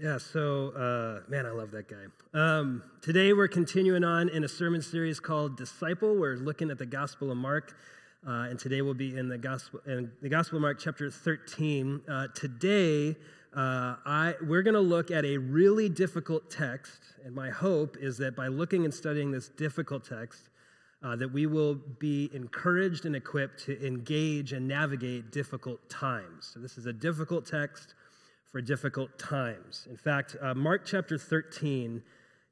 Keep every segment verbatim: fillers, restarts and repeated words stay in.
Yeah, so, uh, man, I love that guy. Um, today we're continuing on in a sermon series called Disciple. We're looking at the Gospel of Mark, uh, and today we'll be in the Gospel in the Gospel of Mark, chapter thirteen. Uh, today, uh, I we're going to look at a really difficult text, and my hope is that by looking and studying this difficult text, uh, that we will be encouraged and equipped to engage and navigate difficult times. So this is a difficult text for difficult times. In fact, uh, Mark chapter thirteen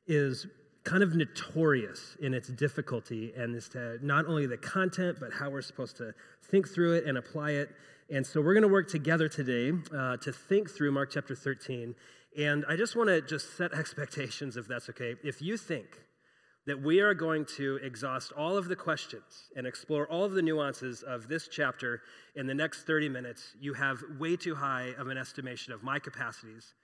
is kind of notorious in its difficulty, and it's to not only the content, but how we're supposed to think through it and apply it. And so we're going to work together today uh, to think through Mark chapter thirteen. And I just want to just set expectations, if that's okay. If you think that we are going to exhaust all of the questions and explore all of the nuances of this chapter in the next thirty minutes, you have way too high of an estimation of my capacities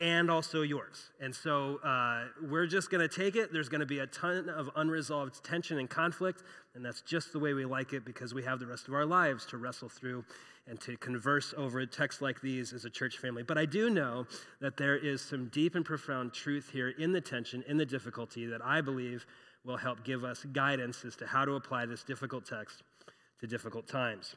and also yours. And so uh, we're just going to take it. There's going to be a ton of unresolved tension and conflict, and that's just the way we like it, because we have the rest of our lives to wrestle through and to converse over texts like these as a church family. But I do know that there is some deep and profound truth here in the tension, in the difficulty, that I believe will help give us guidance as to how to apply this difficult text to difficult times.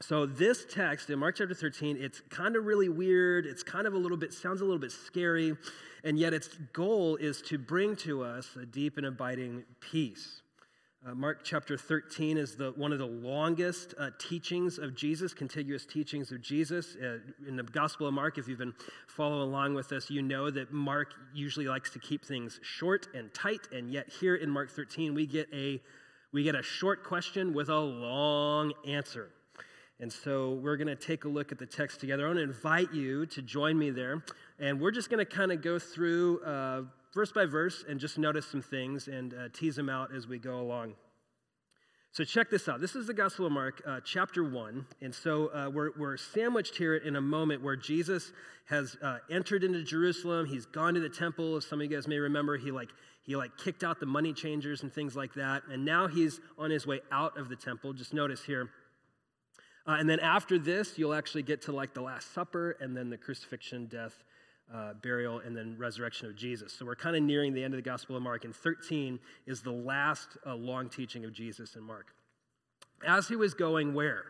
So this text in Mark chapter thirteen, it's kind of really weird. It's kind of a little bit, sounds a little bit scary, and yet its goal is to bring to us a deep and abiding peace. Uh, Mark chapter thirteen is the one of the longest uh, teachings of Jesus, contiguous teachings of Jesus. Uh, in the Gospel of Mark, if you've been following along with us, you know that Mark usually likes to keep things short and tight, and yet here in Mark thirteen, we get a we get a short question with a long answer. And so we're going to take a look at the text together. I want to invite you to join me there. And we're just going to kind of go through uh, verse by verse and just notice some things and uh, tease them out as we go along. So check this out. This is the Gospel of Mark, uh, chapter one. And so uh, we're, we're sandwiched here in a moment where Jesus has uh, entered into Jerusalem. He's gone to the temple. As some of you guys may remember, he like he like kicked out the money changers and things like that. And now he's on his way out of the temple. Just notice here. Uh, and then after this, you'll actually get to like the Last Supper and then the crucifixion, death, uh, burial, and then resurrection of Jesus. So we're kind of nearing the end of the Gospel of Mark, and thirteen is the last uh, long teaching of Jesus in Mark. As he was going where?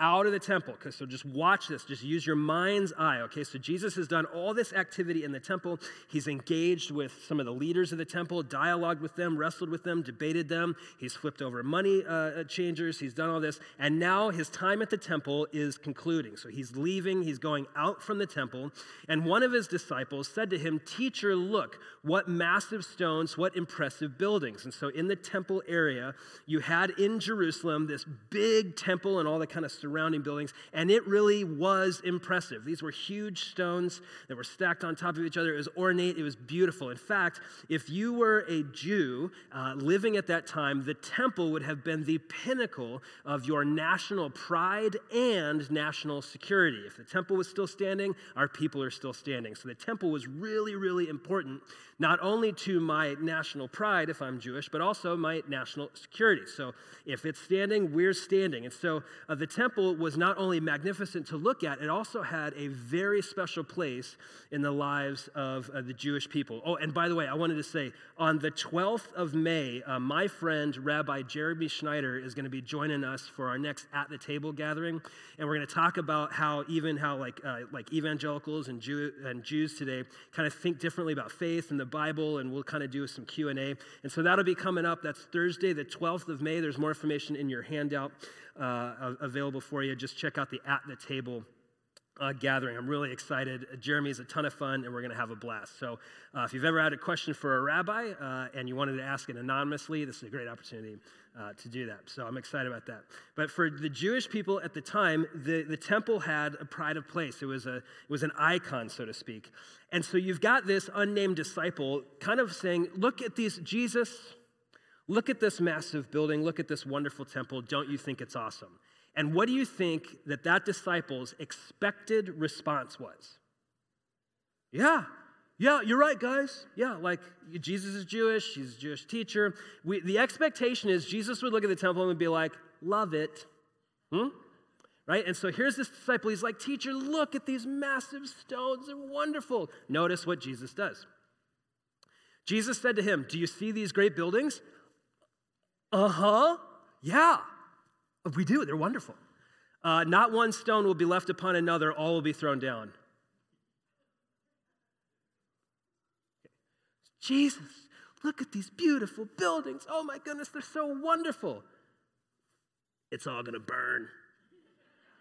Out of the temple. So just watch this. Just use your mind's eye, okay? So Jesus has done all this activity in the temple. He's engaged with some of the leaders of the temple, dialogued with them, wrestled with them, debated them. He's flipped over money uh, changers. He's done all this. And now his time at the temple is concluding. So he's leaving. He's going out from the temple. And one of his disciples said to him, "Teacher, look, what massive stones, what impressive buildings." And so in the temple area, you had in Jerusalem this big temple and all the kind of surrounding buildings, and it really was impressive. These were huge stones that were stacked on top of each other. It was ornate. It was beautiful. In fact, if you were a Jew uh, living at that time, the temple would have been the pinnacle of your national pride and national security. If the temple was still standing, our people are still standing. So the temple was really, really important, not only to my national pride, if I'm Jewish, but also my national security. So if it's standing, we're standing. And so uh, the temple was not only magnificent to look at, it also had a very special place in the lives of uh, the Jewish people. Oh, and by the way, I wanted to say, on the twelfth of May, uh, my friend Rabbi Jeremy Schneider is going to be joining us for our next At the Table gathering, and we're going to talk about how even how like uh, like evangelicals and, Jew- and Jews today kind of think differently about faith and the Bible, and we'll kind of do some Q and A. And so that'll be coming up. That's Thursday, the twelfth of May. There's more information in your handout uh, available for you. Just check out the At the Table uh, gathering. I'm really excited. Jeremy's a ton of fun, and we're going to have a blast. So uh, if you've ever had a question for a rabbi uh, and you wanted to ask it anonymously, this is a great opportunity uh, to do that. So I'm excited about that. But for the Jewish people at the time, the, the temple had a pride of place. It was a it was an icon, so to speak. And so you've got this unnamed disciple kind of saying, "Look at these, Jesus. Look at this massive building. Look at this wonderful temple. Don't you think it's awesome?" And what do you think that that disciple's expected response was? Yeah, yeah, you're right, guys. Yeah, like Jesus is Jewish. He's a Jewish teacher. We, the expectation is Jesus would look at the temple and be like, "Love it." Hmm? right? And so here's this disciple. He's like, teacher, look at these massive stones. They're wonderful. Notice what Jesus does. Jesus said to him, do you see these great buildings? Uh-huh. Yeah, we do. They're wonderful. Uh, not one stone will be left upon another. All will be thrown down. Jesus, look at these beautiful buildings. Oh my goodness, they're so wonderful. It's all going to burn.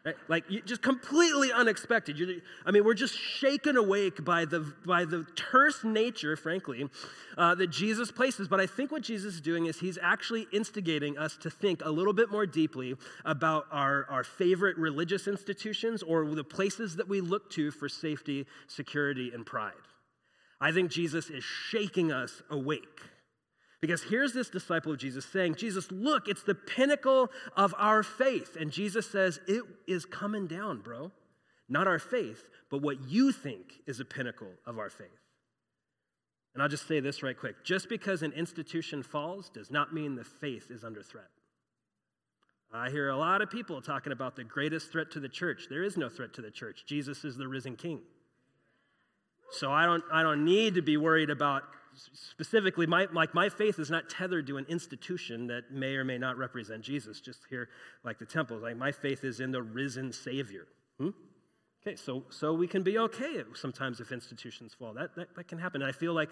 Right? Like, you, just completely unexpected. You're, I mean, we're just shaken awake by the by the terse nature, frankly, uh, that Jesus places. But I think what Jesus is doing is he's actually instigating us to think a little bit more deeply about our, our favorite religious institutions or the places that we look to for safety, security, and pride. I think Jesus is shaking us awake. Because here's this disciple of Jesus saying, Jesus, look, it's the pinnacle of our faith. And Jesus says, it is coming down, bro. Not our faith, but what you think is a pinnacle of our faith. And I'll just say this right quick. Just because an institution falls does not mean the faith is under threat. I hear a lot of people talking about the greatest threat to the church. There is no threat to the church. Jesus is the risen King. So I don't, I don't need to be worried about specifically, my, like my faith is not tethered to an institution that may or may not represent Jesus. Just here, like the temple, like my faith is in the risen Savior. Hmm? Okay, so so we can be okay sometimes if institutions fall. That that, that can happen. And I feel like,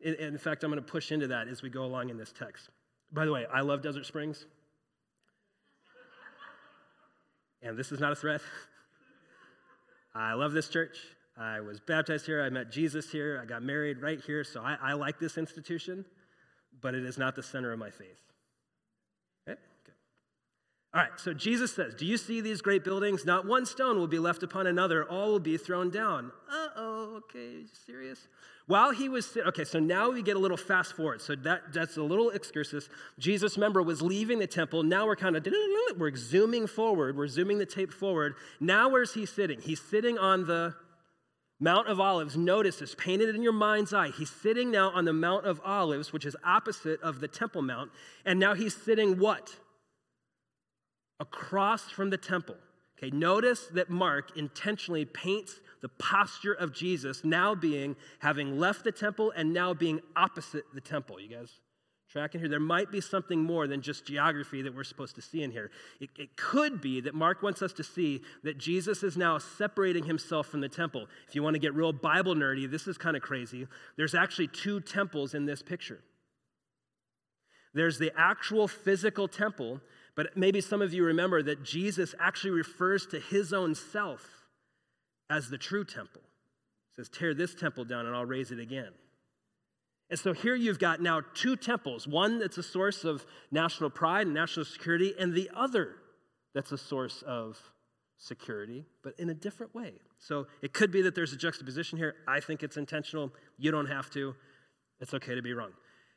in, in fact, I'm going to push into that as we go along in this text. By the way, I love Desert Springs, and this is not a threat. I love this church. I was baptized here, I met Jesus here, I got married right here, so I, I like this institution, but it is not the center of my faith. Okay? Okay. All right, so Jesus says, do you see these great buildings? Not one stone will be left upon another, all will be thrown down. Uh-oh, okay, are you serious? While he was, okay, so now we get a little fast forward, so that that's a little excursus. Jesus, remember, was leaving the temple, now we're kind of, we're zooming forward, we're zooming the tape forward. Now where's he sitting? He's sitting on the Mount of Olives. Notice this, painted in your mind's eye. He's sitting now on the Mount of Olives, which is opposite of the Temple Mount, and now he's sitting what? Across from the temple. Okay, notice that Mark intentionally paints the posture of Jesus now being, having left the temple and now being opposite the temple. You guys tracking here? There might be something more than just geography that we're supposed to see in here. It, it could be that Mark wants us to see that Jesus is now separating himself from the temple. If you want to get real Bible nerdy, this is kind of crazy. There's actually two temples in this picture. There's the actual physical temple, but maybe some of you remember that Jesus actually refers to his own self as the true temple. He says, tear this temple down and I'll raise it again. And so here you've got now two temples, one that's a source of national pride and national security, and the other that's a source of security, but in a different way. So it could be that there's a juxtaposition here. I think it's intentional. You don't have to. It's okay to be wrong.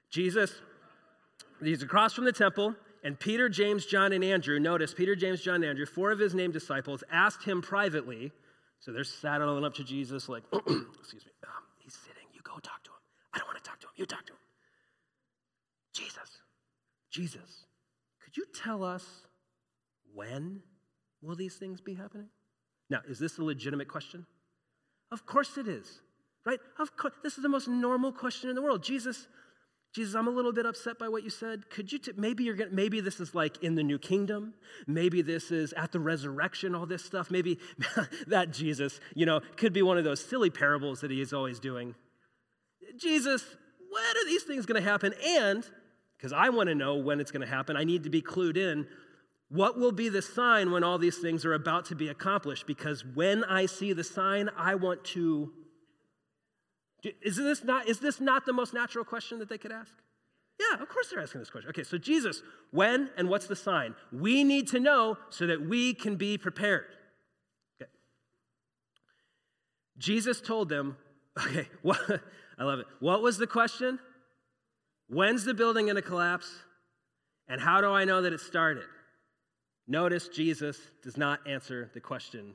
Jesus, he's across from the temple, and Peter, James, John, and Andrew, notice Peter, James, John, and Andrew, four of his named disciples, asked him privately. So they're saddling up to Jesus like, excuse me, oh, he's sitting. You go talk to him. I don't want to talk to him. You talk to him. Jesus, Jesus, could you tell us when will these things be happening? Now, is this a legitimate question? Of course it is, right? Of course, this is the most normal question in the world. Jesus, Jesus, I'm a little bit upset by what you said. Could you? T- maybe you're gonna, maybe this is like in the new kingdom. Maybe this is at the resurrection. All this stuff. Maybe that Jesus, you know, could be one of those silly parables that he is always doing. Jesus, when are these things going to happen? And, because I want to know when it's going to happen, I need to be clued in, what will be the sign when all these things are about to be accomplished? Because when I see the sign, I want to... Is this not, is this not the most natural question that they could ask? Yeah, of course they're asking this question. Okay, so Jesus, when and what's the sign? We need to know so that we can be prepared. Okay. Jesus told them, okay, what... I love it. What was the question? When's the building going to collapse? And how do I know that it started? Notice Jesus does not answer the question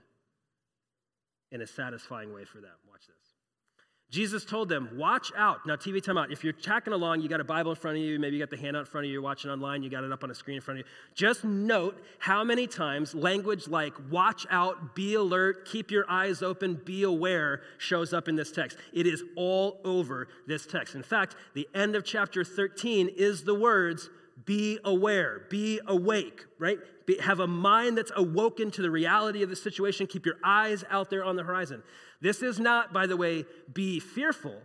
in a satisfying way for them. Watch this. Jesus told them, watch out. Now, T V time out. If you're tacking along, you got a Bible in front of you, maybe you got the handout in front of you, you're watching online, you got it up on a screen in front of you. Just note how many times language like watch out, be alert, keep your eyes open, be aware shows up in this text. It is all over this text. In fact, the end of chapter thirteen is the words, be aware, be awake, right? Be, have a mind that's awoken to the reality of the situation. Keep your eyes out there on the horizon. This is not, by the way, be fearful,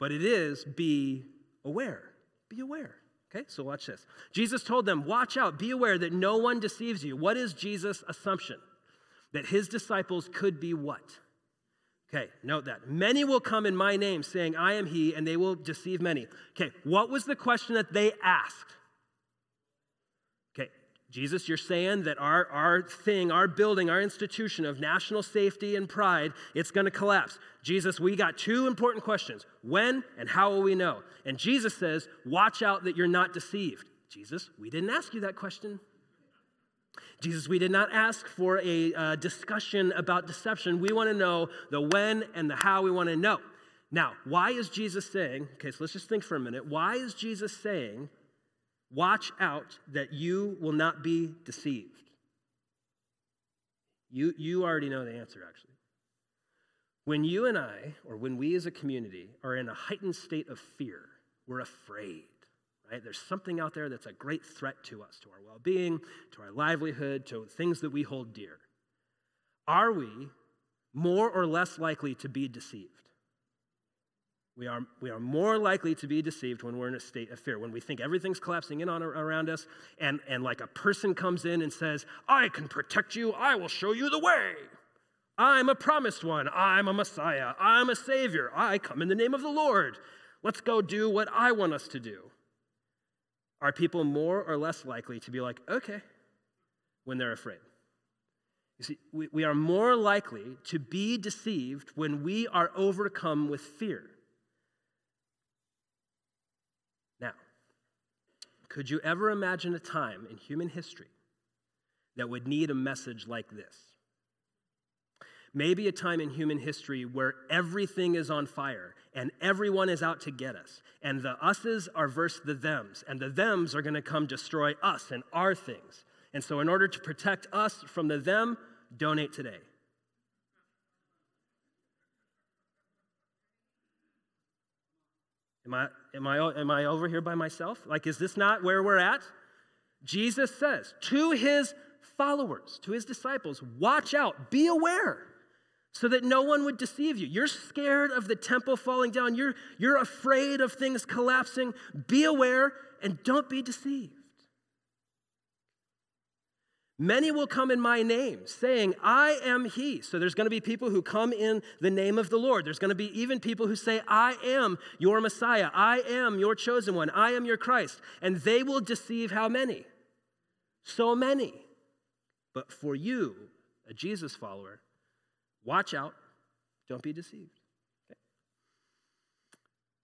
but it is be aware. Be aware, okay? So watch this. Jesus told them, watch out, be aware that no one deceives you. What is Jesus' assumption? That his disciples could be what? Okay, note that. Many will come in my name saying, I am he, and they will deceive many. Okay, what was the question that they asked? Okay, Jesus, you're saying that our, our thing, our building, our institution of national safety and pride, it's going to collapse. Jesus, we got two important questions. When and how will we know? And Jesus says, watch out that you're not deceived. Jesus, we didn't ask you that question. Jesus, we did not ask for a uh, discussion about deception. We want to know the when and the how we want to know. Now, why is Jesus saying, okay, so let's just think for a minute. Why is Jesus saying, watch out that you will not be deceived? You, you already know the answer, actually. When you and I, or when we as a community, are in a heightened state of fear, we're afraid. Right? There's something out there that's a great threat to us, to our well-being, to our livelihood, to things that we hold dear. Are we more or less likely to be deceived? We are, we are more likely to be deceived when we're in a state of fear, when we think everything's collapsing in on around us, and, and like a person comes in and says, I can protect you, I will show you the way. I'm a promised one, I'm a Messiah, I'm a Savior, I come in the name of the Lord. Let's go do what I want us to do. Are people more or less likely to be like, okay, when they're afraid? You see, we, we are more likely to be deceived when we are overcome with fear. Now, could you ever imagine a time in human history that would need a message like this? Maybe a time in human history where everything is on fire and everyone is out to get us, and the us's are versus the thems, and the thems are going to come destroy us and our things. And so in order to protect us from the them, donate today. Am I, am I, am I over here by myself? Like, is this not where we're at? Jesus says to his followers, to his disciples, watch out, be aware, so that no one would deceive you. You're scared of the temple falling down. You're, you're afraid of things collapsing. Be aware and don't be deceived. Many will come in my name, saying, I am he. So there's going to be people who come in the name of the Lord. There's going to be even people who say, I am your Messiah. I am your chosen one. I am your Christ. And they will deceive how many? So many. But for you, a Jesus follower, watch out, don't be deceived. Okay.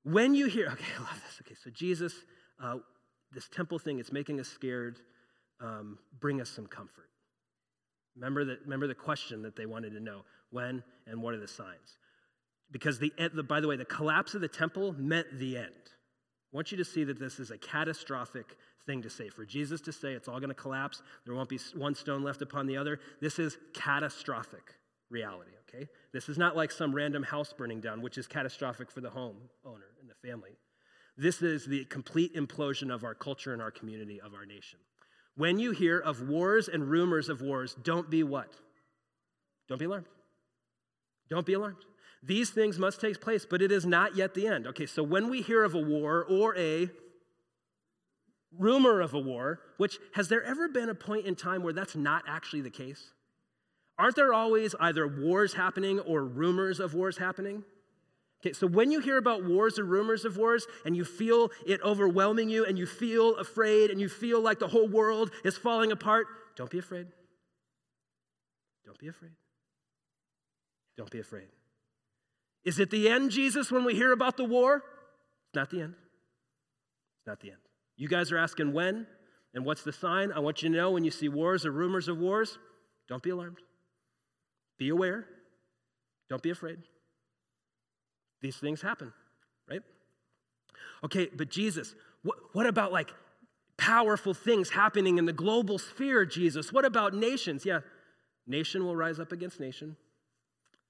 When you hear, okay, I love this. Okay, so Jesus, uh, this temple thing, it's making us scared. Um, bring us some comfort. Remember the, remember the question that they wanted to know, when and what are the signs? Because, the, the by the way, the collapse of the temple meant the end. I want you to see that this is a catastrophic thing to say. For Jesus to say it's all going to collapse, there won't be one stone left upon the other, this is catastrophic reality, okay? This is not like some random house burning down, which is catastrophic for the home owner and the family. This is the complete implosion of our culture and our community, of our nation. When you hear of wars and rumors of wars, don't be what? Don't be alarmed. Don't be alarmed. These things must take place, but it is not yet the end. Okay, so when we hear of a war or a rumor of a war, which, has there ever been a point in time where that's not actually the case? Aren't there always either wars happening or rumors of wars happening? Okay, so when you hear about wars or rumors of wars and you feel it overwhelming you and you feel afraid and you feel like the whole world is falling apart, don't be afraid. Don't be afraid. Don't be afraid. Is it the end, Jesus, when we hear about the war? It's not the end. It's not the end. You guys are asking when and what's the sign. I want you to know when you see wars or rumors of wars, don't be alarmed. Be aware. Don't be afraid. these things happen, right? Okay, but Jesus, what, what about like powerful things happening in the global sphere, Jesus? What about nations? Yeah, nation will rise up against nation,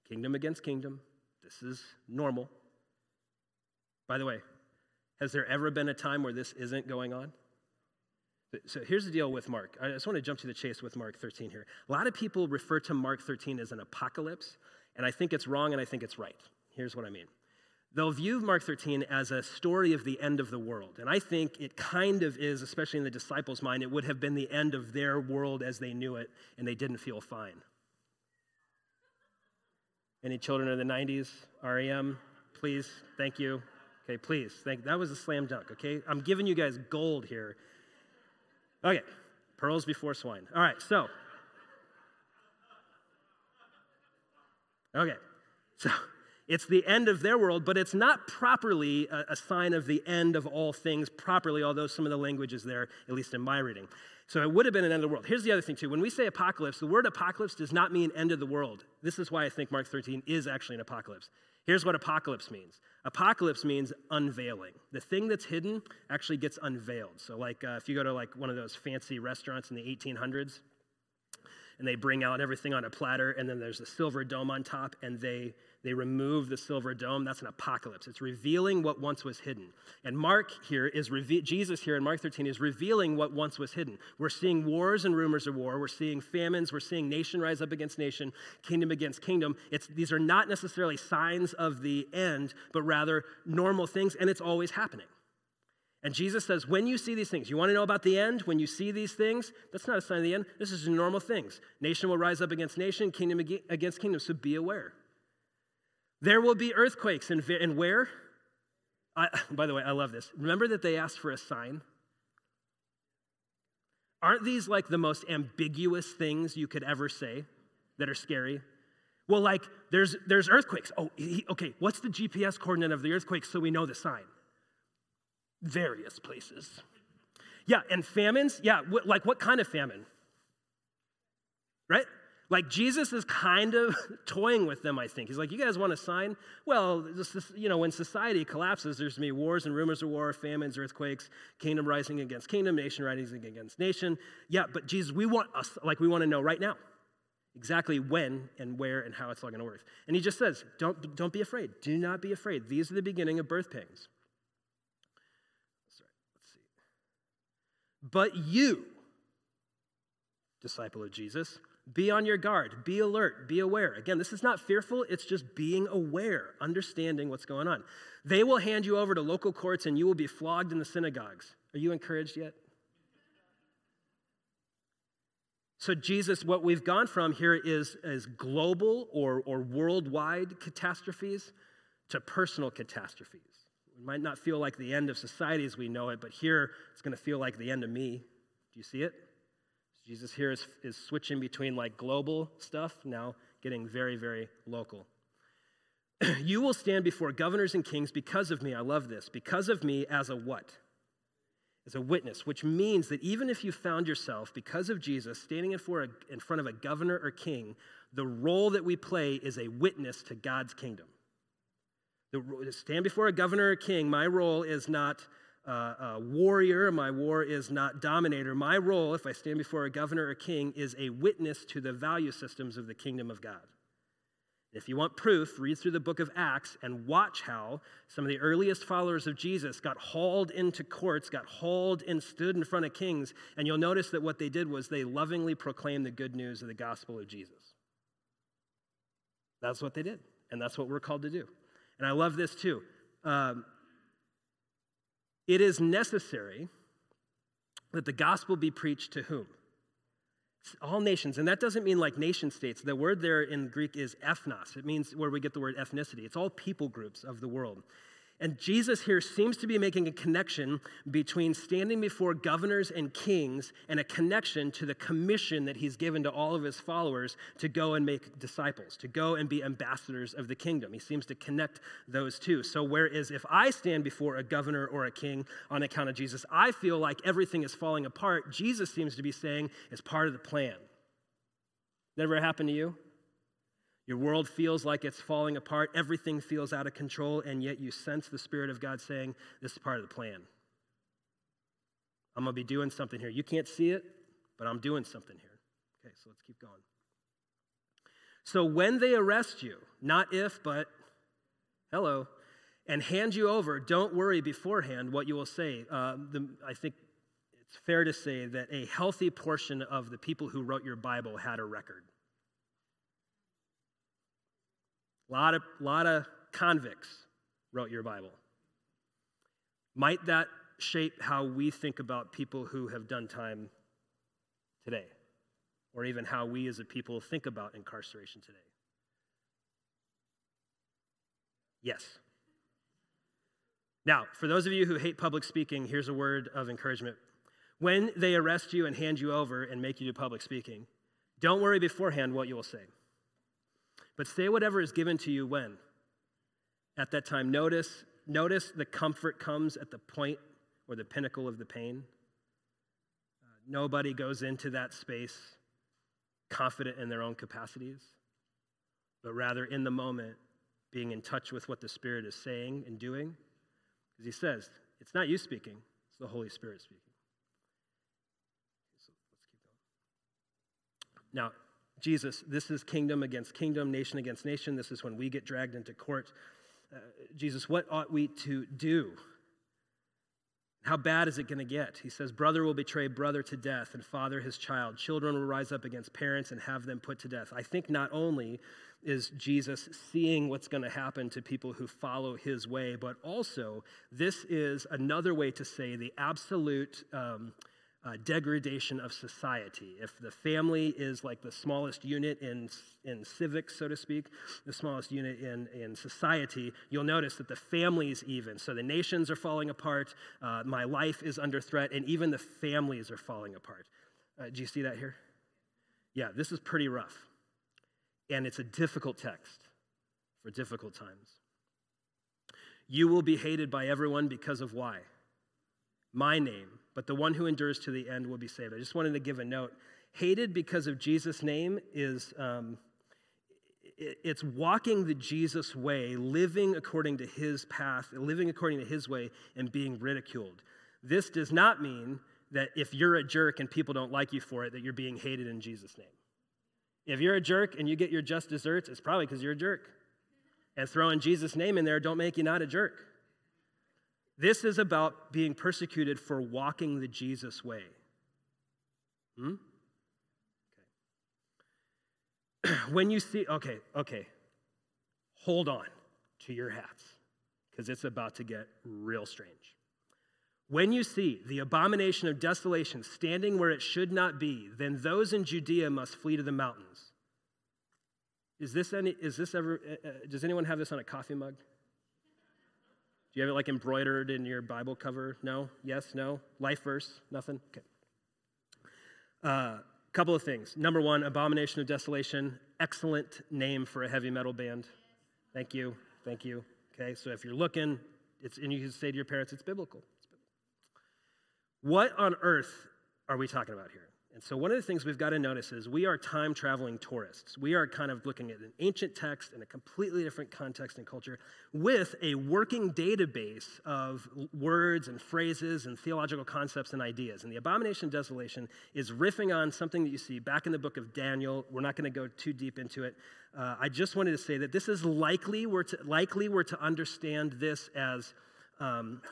kingdom against kingdom. This is normal. By the way, has there ever been a time where this isn't going on? So here's the deal with Mark. I just want to jump to the chase with Mark thirteen here. A lot of people refer to Mark thirteen as an apocalypse, and I think it's wrong and I think it's right. Here's what I mean. They'll view Mark thirteen as a story of the end of the world, and I think it kind of is, especially in the disciples' mind, it would have been the end of their world as they knew it, and they didn't feel fine. Any children of the nineties? R E M? Please, thank you. Okay, please, thank. That was a slam dunk, okay? I'm giving you guys gold here. Okay, pearls before swine. All right, so. Okay, so. It's the end of their world, but it's not properly a, a sign of the end of all things properly, although some of the language is there, at least in my reading. So it would have been an end of the world. Here's the other thing, too. When we say apocalypse, the word apocalypse does not mean end of the world. This is why I think Mark thirteen is actually an apocalypse. Here's what apocalypse means. Apocalypse means unveiling. The thing that's hidden actually gets unveiled. So like uh, if you go to like one of those fancy restaurants in the eighteen hundreds, and they bring out everything on a platter, and then there's a silver dome on top, and they they remove the silver dome. That's an apocalypse. It's revealing what once was hidden. And Mark here is, reve- Jesus here in Mark thirteen is revealing what once was hidden. We're seeing wars and rumors of war. We're seeing famines. We're seeing nation rise up against nation, kingdom against kingdom. It's, these are not necessarily signs of the end, but rather normal things, and it's always happening. And Jesus says, when you see these things, you want to know about the end? When you see these things, that's not a sign of the end. This is normal things. Nation will rise up against nation, kingdom against kingdom, so be aware. There will be earthquakes, and, and where? I, by the way, I love this. Remember that they asked for a sign? Aren't these like the most ambiguous things you could ever say that are scary? Well, like, there's, there's earthquakes. Oh, he, okay, what's the G P S coordinate of the earthquake so we know the sign? Various places. Yeah, and famines? Yeah, wh- like what kind of famine? Right? Like Jesus is kind of toying with them, I think. He's like, you guys want a sign? Well, this, this, you know, when society collapses, there's going to be wars and rumors of war, famines, earthquakes, kingdom rising against kingdom, nation rising against nation. Yeah, but Jesus, we want us, like we want to know right now exactly when and where and how it's all going to work. And he just says, don't, don't be afraid. Do not be afraid. These are the beginning of birth pains. But you, disciple of Jesus, be on your guard, be alert, be aware. Again, this is not fearful, it's just being aware, understanding what's going on. They will hand you over to local courts and you will be flogged in the synagogues. Are you encouraged yet? So Jesus, what we've gone from here is, is global or, or worldwide catastrophes to personal catastrophes. It might not feel like the end of society as we know it, but here it's going to feel like the end of me. Do you see it? Jesus here is, is switching between like global stuff, now getting very, very local. You will stand before governors and kings because of me. I love this. Because of me as a what? As a witness, which means that even if you found yourself, because of Jesus, standing in front of a governor or king, the role that we play is a witness to God's kingdom. To stand before a governor or king, my role is not uh, a warrior. My war is not dominator. My role, if I stand before a governor or king, is a witness to the value systems of the kingdom of God. If you want proof, read through the book of Acts and watch how some of the earliest followers of Jesus got hauled into courts, got hauled and stood in front of kings, and you'll notice that what they did was they lovingly proclaimed the good news of the gospel of Jesus. That's what they did, and that's what we're called to do. And I love this too. Um, it is necessary that the gospel be preached to whom? All nations. And that doesn't mean like nation states. The word there in Greek is ethnos. It means where we get the word ethnicity. It's all people groups of the world. And Jesus here seems to be making a connection between standing before governors and kings and a connection to the commission that he's given to all of his followers to go and make disciples, to go and be ambassadors of the kingdom. He seems to connect those two. So whereas if I stand before a governor or a king on account of Jesus, I feel like everything is falling apart. Jesus seems to be saying it's part of the plan. Never happened to you? Your world feels like it's falling apart. Everything feels out of control, and yet you sense the Spirit of God saying, this is part of the plan. I'm going to be doing something here. You can't see it, but I'm doing something here. Okay, so let's keep going. So when they arrest you, not if, but hello, and hand you over, don't worry beforehand what you will say. Uh, the, I think it's fair to say that a healthy portion of the people who wrote your Bible had a record. A lot of, lot of convicts wrote your Bible. Might that shape how we think about people who have done time today, or even how we as a people think about incarceration today? Yes. Now, for those of you who hate public speaking, here's a word of encouragement. When they arrest you and hand you over and make you do public speaking, don't worry beforehand what you will say. But say whatever is given to you when? At that time. Notice, notice the comfort comes at the point or the pinnacle of the pain. Uh, nobody goes into that space confident in their own capacities, but rather in the moment, being in touch with what the Spirit is saying and doing. Because he says, it's not you speaking, it's the Holy Spirit speaking. So let's keep going. Now, Jesus, this is kingdom against kingdom, nation against nation. This is when we get dragged into court. Uh, Jesus, what ought we to do? How bad is it going to get? He says, brother will betray brother to death, and father his child. Children will rise up against parents and have them put to death. I think not only is Jesus seeing what's going to happen to people who follow his way, but also this is another way to say the absolute um, uh, degradation of society. If the family is like the smallest unit in in civics, so to speak, the smallest unit in, in society, you'll notice that the family's even. So the nations are falling apart, uh, my life is under threat, and even the families are falling apart. Uh, do you see that here? Yeah, this is pretty rough. And it's a difficult text for difficult times. You will be hated by everyone because of why? My name, but the one who endures to the end will be saved. I just wanted to give a note. Hated because of Jesus' name is, um, it's walking the Jesus way, living according to his path, living according to his way, and being ridiculed. This does not mean that if you're a jerk and people don't like you for it, that you're being hated in Jesus' name. If you're a jerk and you get your just desserts, it's probably because you're a jerk. And throwing Jesus' name in there don't make you not a jerk. This is about being persecuted for walking the Jesus way. Hmm? Okay. When you see, okay, okay, hold on to your hats, because it's about to get real strange. When you see the abomination of desolation standing where it should not be, then those in Judea must flee to the mountains. Is this any? Is this ever? Uh, does anyone have this on a coffee mug? Do you have it like embroidered in your Bible cover? No. Yes. No. Life verse. Nothing. Okay. A uh, couple of things. Number one, abomination of desolation. Excellent name for a heavy metal band. Thank you. Thank you. Okay. So if you're looking, it's and you can say to your parents, it's biblical. What on earth are we talking about here? And so one of the things we've got to notice is we are time-traveling tourists. We are kind of looking at an ancient text in a completely different context and culture with a working database of words and phrases and theological concepts and ideas. And the abomination of desolation is riffing on something that you see back in the book of Daniel. We're not going to go too deep into it. Uh, I just wanted to say that this is likely we're to, likely we're to understand this as Um,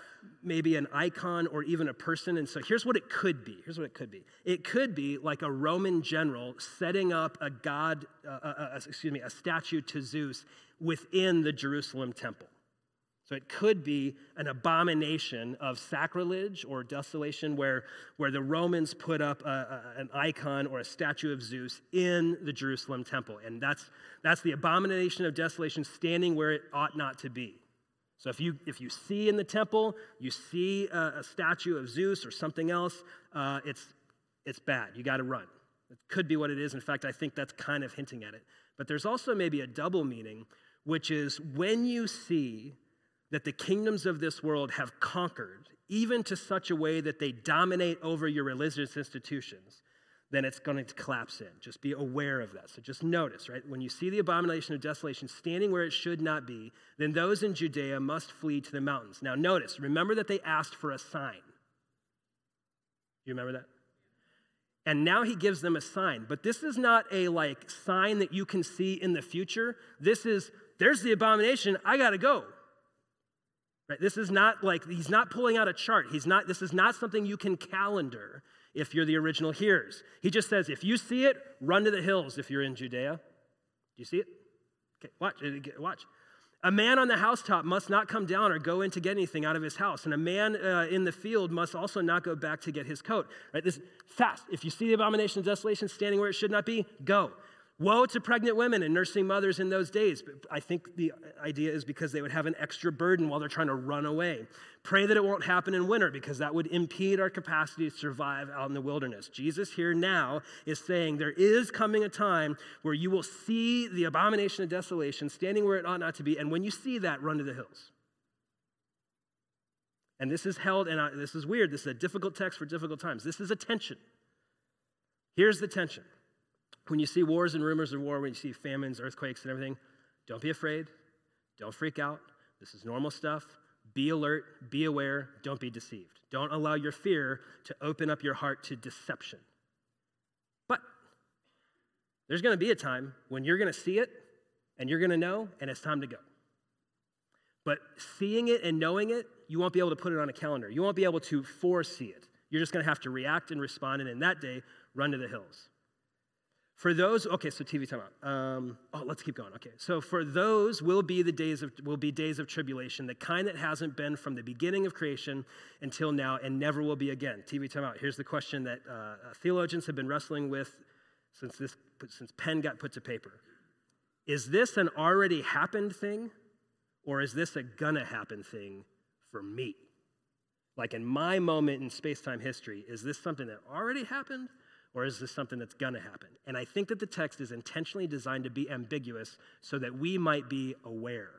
maybe an icon or even a person. And so here's what it could be. Here's what it could be. It could be like a Roman general setting up a god, uh, a, a, excuse me, a statue to Zeus within the Jerusalem temple. So it could be an abomination of sacrilege or desolation where, where the Romans put up a, a, an icon or a statue of Zeus in the Jerusalem temple. And that's that's the abomination of desolation standing where it ought not to be. So if you if you see in the temple, you see a, a statue of Zeus or something else, uh, it's it's bad. You got to run. It could be what it is. In fact, I think that's kind of hinting at it. But there's also maybe a double meaning, which is when you see that the kingdoms of this world have conquered, even to such a way that they dominate over your religious institutions, then it's going to collapse in. Just be aware of that. So just notice, right? When you see the abomination of desolation standing where it should not be, then those in Judea must flee to the mountains. Now notice, remember that they asked for a sign. You remember that? And now he gives them a sign. But this is not a, like, sign that you can see in the future. This is, there's the abomination, I got to go. Right? This is not like, he's not pulling out a chart. He's not, this is not something you can calendar if you're the original hearers. He just says, if you see it, run to the hills if you're in Judea. Do you see it? Okay, watch, watch. A man on the housetop must not come down or go in to get anything out of his house. And a man uh, in the field must also not go back to get his coat. Right? This fast. If you see the abomination of desolation standing where it should not be, go. Woe to pregnant women and nursing mothers in those days. But I think the idea is because they would have an extra burden while they're trying to run away. Pray that it won't happen in winter, because that would impede our capacity to survive out in the wilderness. Jesus here now is saying there is coming a time where you will see the abomination of desolation standing where it ought not to be. And when you see that, run to the hills. And this is held, and I, this is weird. This is a difficult text for difficult times. This is a tension. Here's the tension. When you see wars and rumors of war, when you see famines, earthquakes, and everything, don't be afraid. Don't freak out. This is normal stuff. Be alert. Be aware. Don't be deceived. Don't allow your fear to open up your heart to deception. But there's going to be a time when you're going to see it, and you're going to know, and it's time to go. But seeing it and knowing it, you won't be able to put it on a calendar. You won't be able to foresee it. You're just going to have to react and respond, and in that day, run to the hills. For those, okay, so T V time out. Um, oh, let's keep going. Okay, so for those will be the days of will be days of tribulation, the kind that hasn't been from the beginning of creation until now, and never will be again. T V time out. Here's the question that uh, theologians have been wrestling with since this since pen got put to paper: is this an already happened thing, or is this a gonna happen thing for me? Like in my moment in space-time history, is this something that already happened? Or is this something that's going to happen? And I think that the text is intentionally designed to be ambiguous so that we might be aware,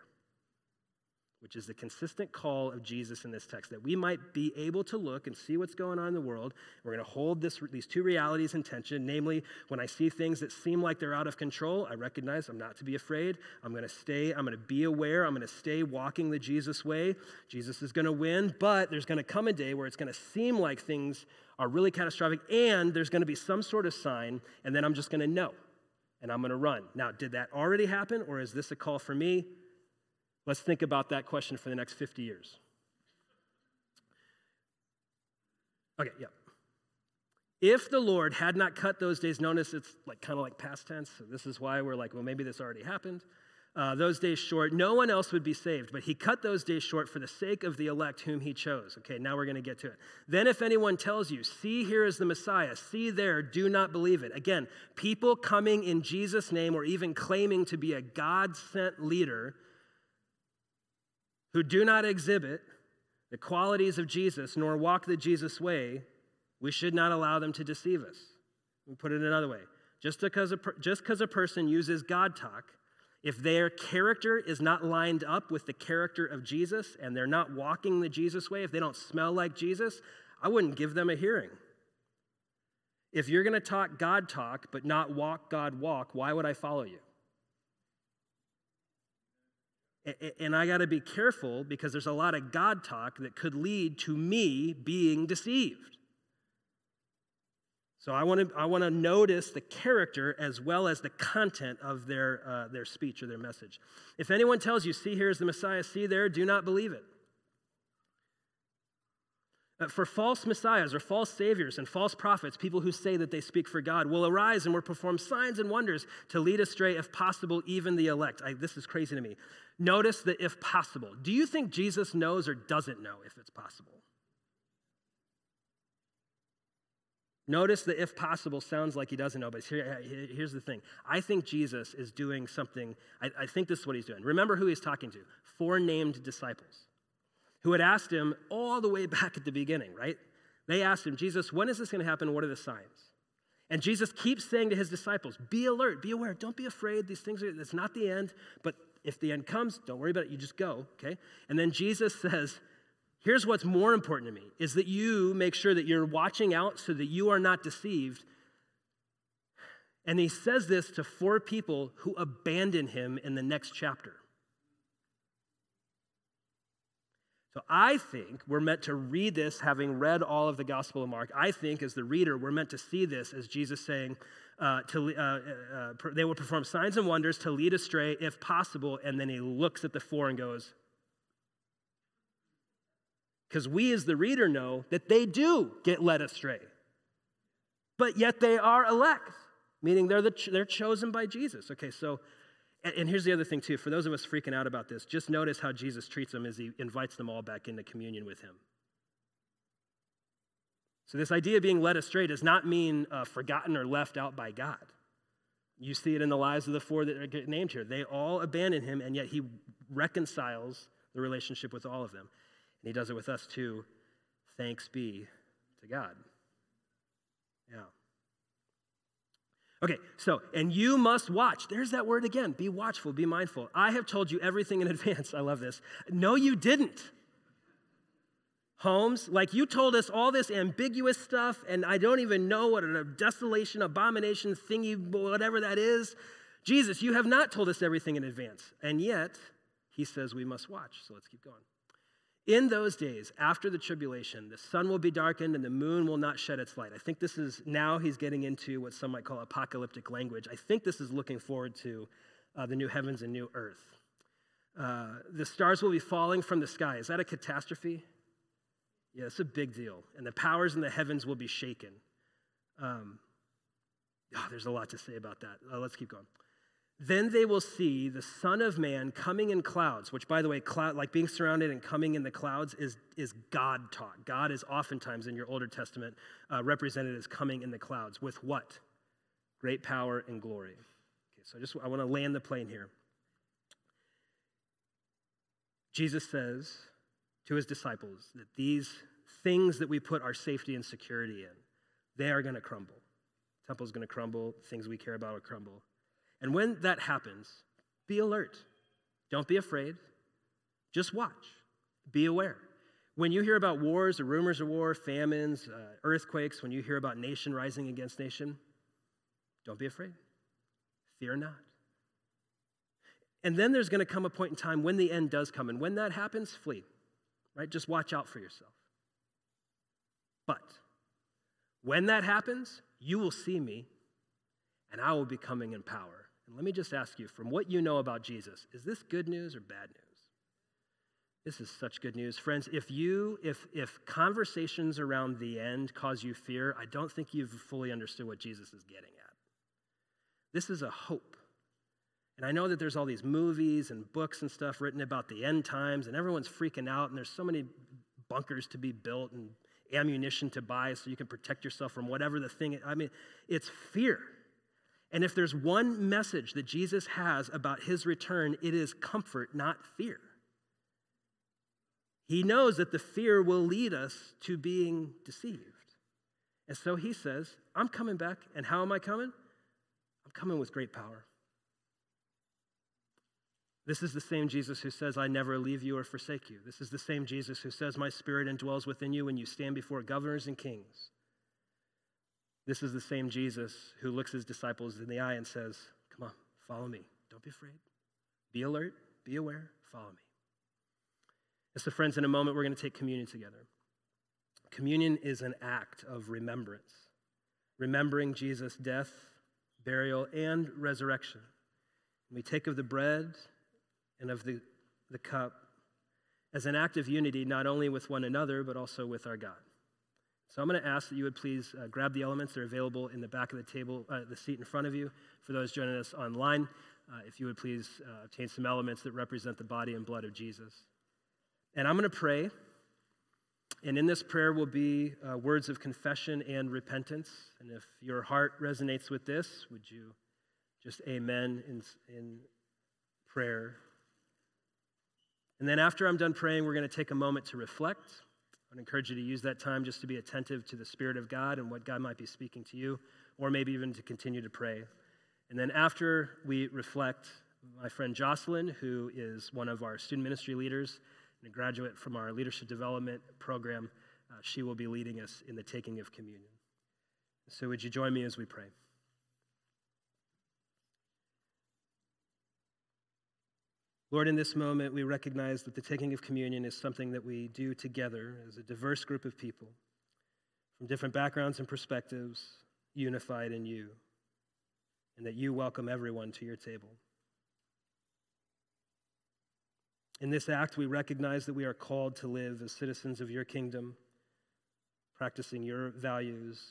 which is the consistent call of Jesus in this text, that we might be able to look and see what's going on in the world. We're going to hold this, these two realities in tension, namely, when I see things that seem like they're out of control, I recognize I'm not to be afraid. I'm going to stay, I'm going to be aware. I'm going to stay walking the Jesus way. Jesus is going to win, but there's going to come a day where it's going to seem like things are really catastrophic, and there's going to be some sort of sign, and then I'm just going to know, and I'm going to run. Now, did that already happen, or is this a call for me? Let's think about that question for the next fifty years. Okay, yeah. If the Lord had not cut those days, notice it's like kind of like past tense, so this is why we're like, well, maybe this already happened. Uh, those days short, no one else would be saved, but he cut those days short for the sake of the elect whom he chose. Okay, now we're going to get to it. Then if anyone tells you, see, here is the Messiah, see there, do not believe it. Again, people coming in Jesus' name or even claiming to be a God-sent leader who do not exhibit the qualities of Jesus nor walk the Jesus way, we should not allow them to deceive us. We'll put it another way. Just because a, just because a person uses God talk, if their character is not lined up with the character of Jesus and they're not walking the Jesus way, if they don't smell like Jesus, I wouldn't give them a hearing. If you're going to talk God talk but not walk God walk, why would I follow you? And I got to be careful because there's a lot of God talk that could lead to me being deceived. So I want to I want to notice the character as well as the content of their uh, their speech or their message. If anyone tells you, see, here is the Messiah, see there, do not believe it. Uh, for false messiahs or false saviors and false prophets, people who say that they speak for God, will arise and will perform signs and wonders to lead astray, if possible, even the elect. I, this is crazy to me. Notice the if possible. Do you think Jesus knows or doesn't know if it's possible? Notice the if possible sounds like he doesn't know, but here, here's the thing. I think Jesus is doing something. I, I think this is what he's doing. Remember who he's talking to, four named disciples who had asked him all the way back at the beginning, right? They asked him, Jesus, when is this going to happen? What are the signs? And Jesus keeps saying to his disciples, be alert, be aware, don't be afraid. These things, are, it's not the end, but if the end comes, don't worry about it. You just go, okay? And then Jesus says, here's what's more important to me, is that you make sure that you're watching out so that you are not deceived And he says this to four people who abandon him in the next chapter. So I think we're meant to read this, having read all of the Gospel of Mark. I think as the reader, we're meant to see this as Jesus saying, uh, to, uh, uh, uh, they will perform signs and wonders to lead astray if possible. And then he looks at the four and goes, because we as the reader know that they do get led astray, but yet they are elect, meaning they're, the ch- they're chosen by Jesus. Okay, so... And here's the other thing, too. For those of us freaking out about this, just notice how Jesus treats them as he invites them all back into communion with him. So this idea of being led astray does not mean uh, forgotten or left out by God. You see it in the lives of the four that are named here. They all abandon him, and yet he reconciles the relationship with all of them. And he does it with us, too. Thanks be to God. Yeah. Okay, so, and you must watch. There's that word again. Be watchful, be mindful. I have told you everything in advance. I love this. No, you didn't. Holmes, like you told us all this ambiguous stuff, and I don't even know what a desolation, abomination, thingy, whatever that is. Jesus, you have not told us everything in advance. And yet, he says we must watch. So let's keep going. In those days, after the tribulation, the sun will be darkened and the moon will not shed its light. I think this is, now he's getting into what some might call apocalyptic language. I think this is looking forward to uh, the new heavens and new earth. Uh, the stars will be falling from the sky. Is that a catastrophe? Yeah, it's a big deal. And the powers in the heavens will be shaken. Um, oh, there's a lot to say about that. Uh, let's keep going. Then they will see the Son of Man coming in clouds, which, by the way, cloud, like being surrounded and coming in the clouds is, is God taught. God is oftentimes in your Older Testament uh, represented as coming in the clouds with what? Great power and glory. Okay, so I just I want to land the plane here. Jesus says to his disciples that these things that we put our safety and security in, they are going to crumble. Temple's going to crumble. Things we care about will crumble. And when that happens, be alert. Don't be afraid. Just watch. Be aware. When you hear about wars or rumors of war, famines, uh, earthquakes, when you hear about nation rising against nation, don't be afraid. Fear not. And then there's going to come a point in time when the end does come. And when that happens, flee. Right? Just watch out for yourself. But when that happens, you will see me, and I will be coming in power. And let me just ask you, from what you know about Jesus, is this good news or bad news? This is such good news. Friends, if you, if if conversations around the end cause you fear, I don't think you've fully understood what Jesus is getting at. This is a hope. And I know that there's all these movies and books and stuff written about the end times, and everyone's freaking out, and there's so many bunkers to be built and ammunition to buy so you can protect yourself from whatever the thing, I mean, it's fear. And if there's one message that Jesus has about his return, it is comfort, not fear. He knows that the fear will lead us to being deceived. And so he says, I'm coming back. And how am I coming? I'm coming with great power. This is the same Jesus who says, I never leave you or forsake you. This is the same Jesus who says, my spirit indwells within you when you stand before governors and kings. This is the same Jesus who looks his disciples in the eye and says, come on, follow me. Don't be afraid. Be alert. Be aware. Follow me. And so, friends, in a moment, we're going to take communion together. Communion is an act of remembrance, remembering Jesus' death, burial, and resurrection. We take of the bread and of the, the cup as an act of unity, not only with one another, but also with our God. So I'm going to ask that you would please uh, grab the elements. They're available in the back of the table, uh, the seat in front of you. For those joining us online, uh, if you would please uh, obtain some elements that represent the body and blood of Jesus. And I'm going to pray. And in this prayer will be uh, words of confession and repentance. And if your heart resonates with this, would you just amen in, in prayer? And then after I'm done praying, we're going to take a moment to reflect. I'd encourage you to use that time just to be attentive to the Spirit of God and what God might be speaking to you, or maybe even to continue to pray. And then after we reflect, my friend Jocelyn, who is one of our student ministry leaders and a graduate from our leadership development program, uh, she will be leading us in the taking of communion. So would you join me as we pray? Lord, in this moment, we recognize that the taking of communion is something that we do together as a diverse group of people from different backgrounds and perspectives, unified in you, and that you welcome everyone to your table. In this act, we recognize that we are called to live as citizens of your kingdom, practicing your values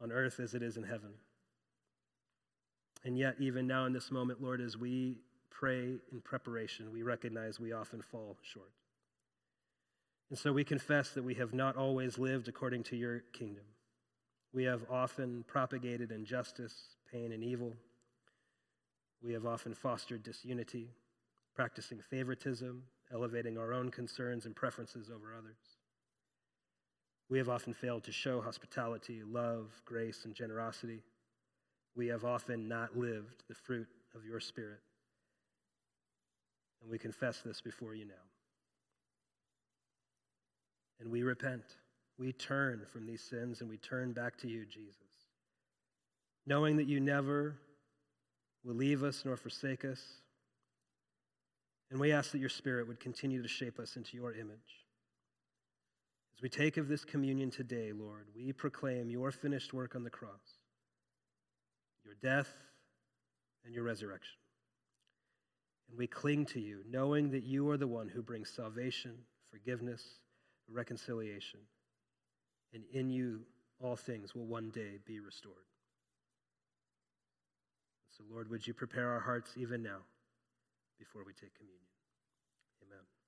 on earth as it is in heaven. And yet, even now in this moment, Lord, as we pray in preparation, we recognize we often fall short. And so we confess that we have not always lived according to your kingdom. We have often propagated injustice, pain, and evil. We have often fostered disunity, practicing favoritism, elevating our own concerns and preferences over others. We have often failed to show hospitality, love, grace, and generosity. We have often not lived the fruit of your Spirit. And we confess this before you now. And we repent. We turn from these sins and we turn back to you, Jesus, knowing that you never will leave us nor forsake us. And we ask that your Spirit would continue to shape us into your image. As we take of this communion today, Lord, we proclaim your finished work on the cross, your death and your resurrection. And we cling to you, knowing that you are the one who brings salvation, forgiveness, reconciliation. And in you, all things will one day be restored. So, Lord, would you prepare our hearts even now before we take communion? Amen.